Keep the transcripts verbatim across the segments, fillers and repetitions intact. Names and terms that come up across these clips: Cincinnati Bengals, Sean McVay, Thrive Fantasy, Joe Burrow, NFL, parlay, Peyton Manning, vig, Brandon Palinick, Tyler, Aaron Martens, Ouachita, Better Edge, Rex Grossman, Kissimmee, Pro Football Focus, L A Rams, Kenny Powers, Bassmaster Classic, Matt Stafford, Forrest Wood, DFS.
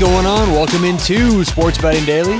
going on? Welcome into Sports Betting Daily.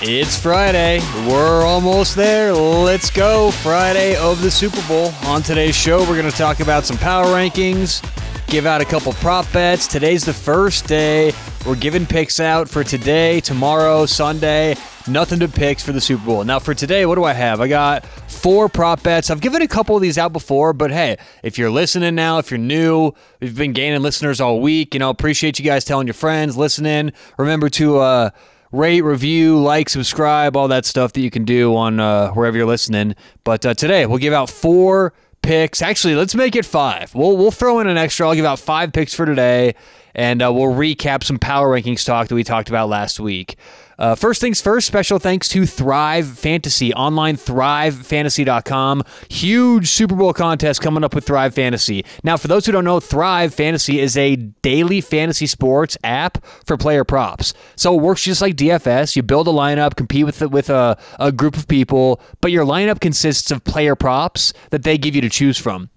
It's Friday. We're almost there. Let's go. Friday of the Super Bowl. On today's show, we're going to talk about some power rankings, give out a couple prop bets. Today's the first day. We're giving picks out for today, tomorrow, Sunday. Nothing to picks for the Super Bowl. Now, for today, what do I have? I got four prop bets. I've given a couple of these out before, but hey, if you're listening now, if you're new, we've been gaining listeners all week. You know, appreciate you guys telling your friends, listening. Remember to uh, rate, review, like, subscribe, all that stuff that you can do on uh, wherever you're listening. But uh, today, we'll give out four picks. Actually, let's make it five. We'll we'll throw in an extra. I'll give out five picks for today, and uh, we'll recap some power rankings talk that we talked about last week. Uh, first things first, special thanks to Thrive Fantasy, online thrive fantasy dot com. Huge Super Bowl contest coming up with Thrive Fantasy. Now, for those who don't know, Thrive Fantasy is a daily fantasy sports app for player props. So it works just like D F S. You build a lineup, compete with, with a, a group of people, but your lineup consists of player props that they give you to choose from.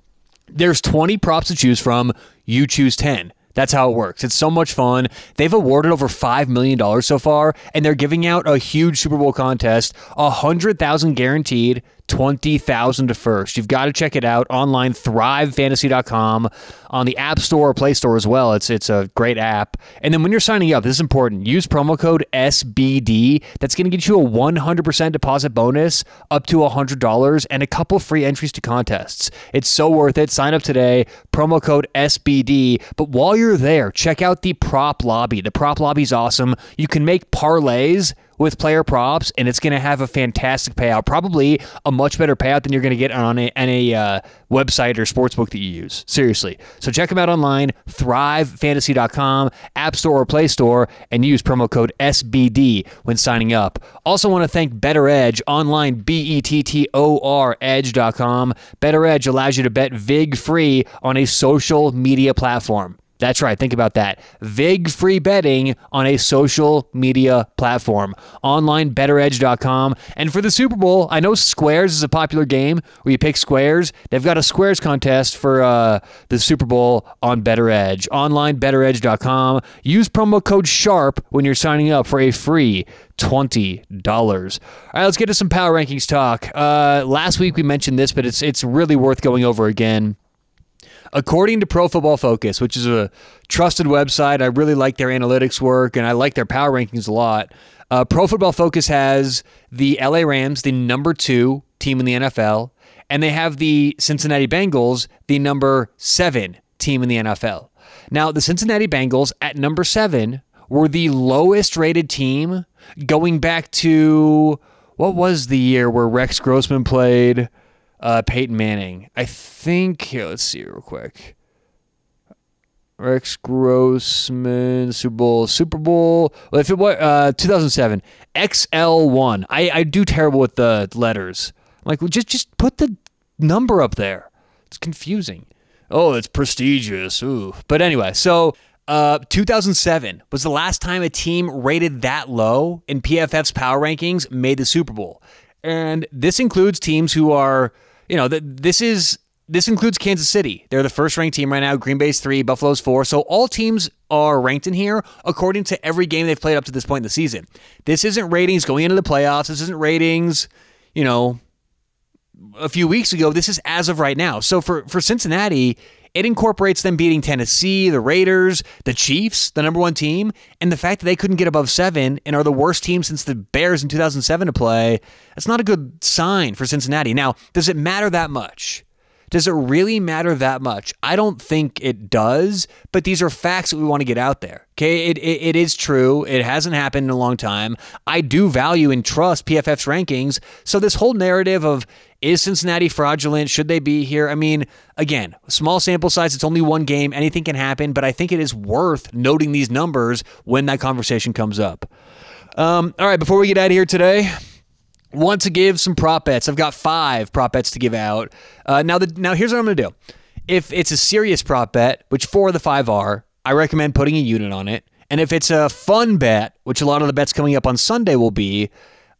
There's twenty props to choose from. You choose ten. That's how it works. It's so much fun. They've awarded over five million dollars so far, and they're giving out a huge Super Bowl contest, one hundred thousand dollars guaranteed, twenty thousand dollars to first. You've got to check it out online, thrive fantasy dot com, on the App Store or Play Store as well. It's it's a great app. And then when you're signing up, this is important, use promo code S B D. That's going to get you a one hundred percent deposit bonus up to one hundred dollars and a couple free entries to contests. It's so worth it. Sign up today, promo code S B D. But while you're there, check out the prop lobby. The prop lobby is awesome. You can make parlays with player props, and it's going to have a fantastic payout, probably a much better payout than you're going to get on a, on a uh, website or sportsbook that you use. Seriously. So check them out online, thrive fantasy dot com, App Store or Play Store, and use promo code S B D when signing up. Also want to thank Better Edge, online B E T T O R edge dot com. Better Edge allows you to bet vig-free on a social media platform. That's right. Think about that. vig-free betting on a social media platform. Online, better edge dot com. And for the Super Bowl, I know squares is a popular game where you pick squares. They've got a squares contest for uh, the Super Bowl on Better Edge. Online, better edge dot com. Use promo code SHARP when you're signing up for a free twenty dollars. All right, let's get to some power rankings talk. Uh, last week we mentioned this, but it's it's really worth going over again. According to Pro Football Focus, which is a trusted website, I really like their analytics work, and I like their power rankings a lot. Uh, Pro Football Focus has the L A Rams, the number two team in the N F L, and they have the Cincinnati Bengals, the number seven team in the N F L. Now, the Cincinnati Bengals at number seven were the lowest rated team going back to, what was the year where Rex Grossman played Uh, Peyton Manning? I think, here, let's see real quick. Rex Grossman, Super Bowl, Super Bowl. Well, if it was uh, two thousand seven, X L one. I, I do terrible with the letters. I'm like, well, just, just put the number up there. It's confusing. Oh, it's prestigious. Ooh. But anyway, so Uh, two thousand seven was the last time a team rated that low in P F F's power rankings made the Super Bowl. And this includes teams who are, you know, th- this is this includes Kansas City. They're the first ranked team right now. Green Bay's three, Buffalo's four. So all teams are ranked in here according to every game they've played up to this point in the season. This isn't ratings going into the playoffs. This isn't ratings, you know, a few weeks ago. This is as of right now. So for, for Cincinnati, it incorporates them beating Tennessee, the Raiders, the Chiefs, the number one team, and the fact that they couldn't get above seven and are the worst team since the Bears in two thousand seven to play. That's not a good sign for Cincinnati. Now, does it matter that much? Does it really matter that much? I don't think it does, but these are facts that we want to get out there. Okay, it, it it is true. It hasn't happened in a long time. I do value and trust P F F's rankings. So this whole narrative of, is Cincinnati fraudulent? Should they be here? I mean, again, small sample size. It's only one game. Anything can happen, but I think it is worth noting these numbers when that conversation comes up. Um, all right, before we get out of here today, want to give some prop bets. I've got five prop bets to give out. Uh, now, the, now here's what I'm going to do. If it's a serious prop bet, which four of the five are, I recommend putting a unit on it. And if it's a fun bet, which a lot of the bets coming up on Sunday will be,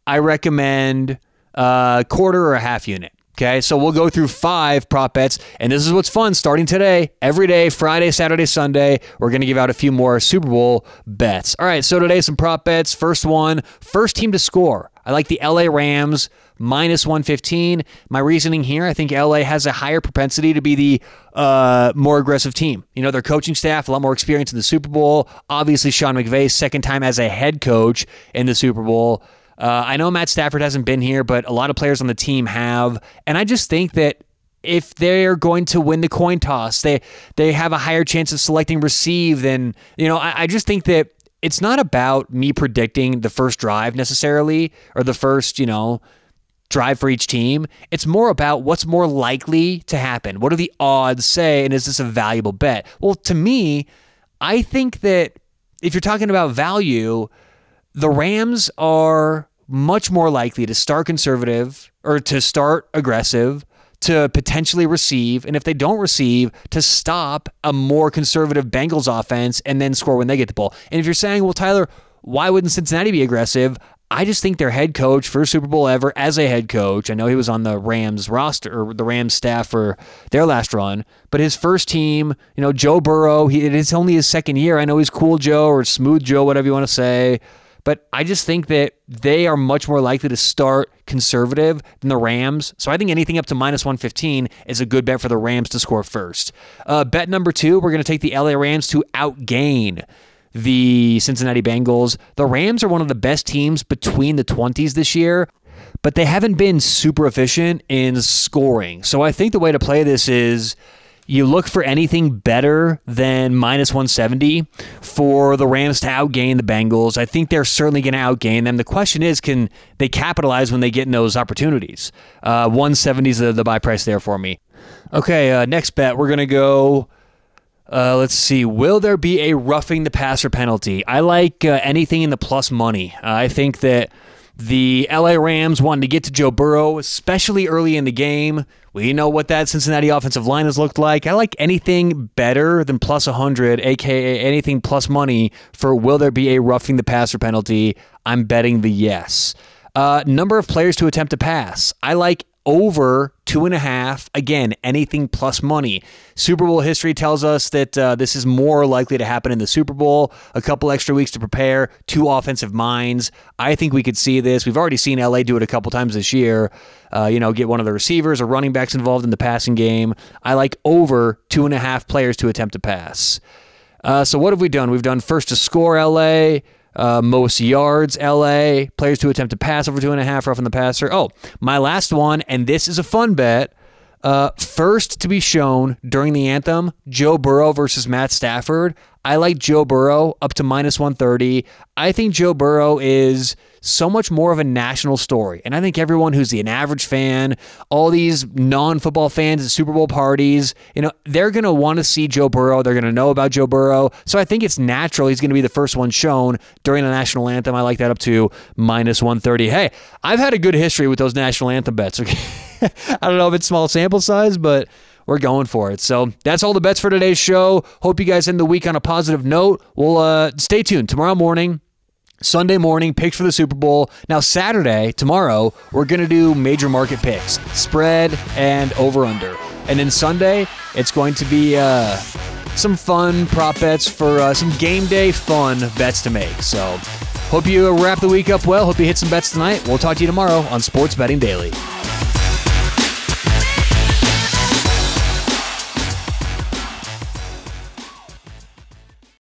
I recommend a quarter or a half unit. Okay, so we'll go through five prop bets, and this is what's fun. Starting today, every day, Friday, Saturday, Sunday, we're going to give out a few more Super Bowl bets. All right, so today, some prop bets. First one, first team to score. I like the L A Rams, minus one fifteen. My reasoning here, I think L A has a higher propensity to be the uh, more aggressive team. You know, their coaching staff, a lot more experience in the Super Bowl. Obviously, Sean McVay, second time as a head coach in the Super Bowl. Uh, I know Matt Stafford hasn't been here, but a lot of players on the team have. And I just think that if they're going to win the coin toss, they they have a higher chance of selecting receive than, you know, I, I just think that it's not about me predicting the first drive necessarily or the first, you know, drive for each team. It's more about what's more likely to happen. What do the odds say? And is this a valuable bet? Well, to me, I think that if you're talking about value, the Rams are much more likely to start conservative or to start aggressive, to potentially receive, and if they don't receive, to stop a more conservative Bengals offense and then score when they get the ball. And if you're saying, well, Tyler, why wouldn't Cincinnati be aggressive? I just think their head coach, first Super Bowl ever as a head coach, I know he was on the Rams roster or the Rams staff for their last run, but his first team, you know, Joe Burrow, he, it's only his second year. I know he's Cool Joe or Smooth Joe, whatever you want to say. But I just think that they are much more likely to start conservative than the Rams. So I think anything up to minus one fifteen is a good bet for the Rams to score first. Uh, bet number two, we're going to take the L A Rams to outgain the Cincinnati Bengals. The Rams are one of the best teams between the twenties this year, but they haven't been super efficient in scoring. So I think the way to play this is you look for anything better than minus one seventy for the Rams to outgain the Bengals. I think they're certainly going to outgain them. The question is, can they capitalize when they get in those opportunities? Uh, one seventy is the, the buy price there for me. Okay, uh, next bet, we're going to go... Uh, let's see. Will there be a roughing the passer penalty? I like uh, anything in the plus money. Uh, I think that the L A Rams wanted to get to Joe Burrow, especially early in the game. We know what that Cincinnati offensive line has looked like. I like anything better than plus one hundred, a k a anything plus money for will there be a roughing the passer penalty? I'm betting the yes. Uh, number of players to attempt to pass. I like over two and a half. Again, anything plus money. Super Bowl history tells us that uh, this is more likely to happen in the Super Bowl. A couple extra weeks to prepare. Two offensive minds. I think we could see this. We've already seen L A do it a couple times this year. Uh, you know, get one of the receivers or running backs involved in the passing game. I like over two and a half players to attempt to pass. Uh, so what have we done? We've done first to score L A, Uh, most yards, L A, players to attempt to pass over two and a half, rough on the passer. Oh, my last one, and this is a fun bet. Uh, first to be shown during the anthem, Joe Burrow versus Matt Stafford. I like Joe Burrow up to minus one thirty. I think Joe Burrow is so much more of a national story. And I think everyone who's an average fan, all these non-football fans at Super Bowl parties, you know, they're going to want to see Joe Burrow. They're going to know about Joe Burrow. So I think it's natural he's going to be the first one shown during the national anthem. I like that up to minus one thirty. Hey, I've had a good history with those national anthem bets. Okay, I don't know if it's small sample size, but we're going for it. So that's all the bets for today's show. Hope you guys end the week on a positive note. We'll uh, stay tuned. Tomorrow morning, Sunday morning, picks for the Super Bowl. Now Saturday, tomorrow, we're going to do major market picks, spread and over-under. And then Sunday, it's going to be uh, some fun prop bets for uh, some game day fun bets to make. So hope you wrap the week up well. Hope you hit some bets tonight. We'll talk to you tomorrow on Sports Betting Daily.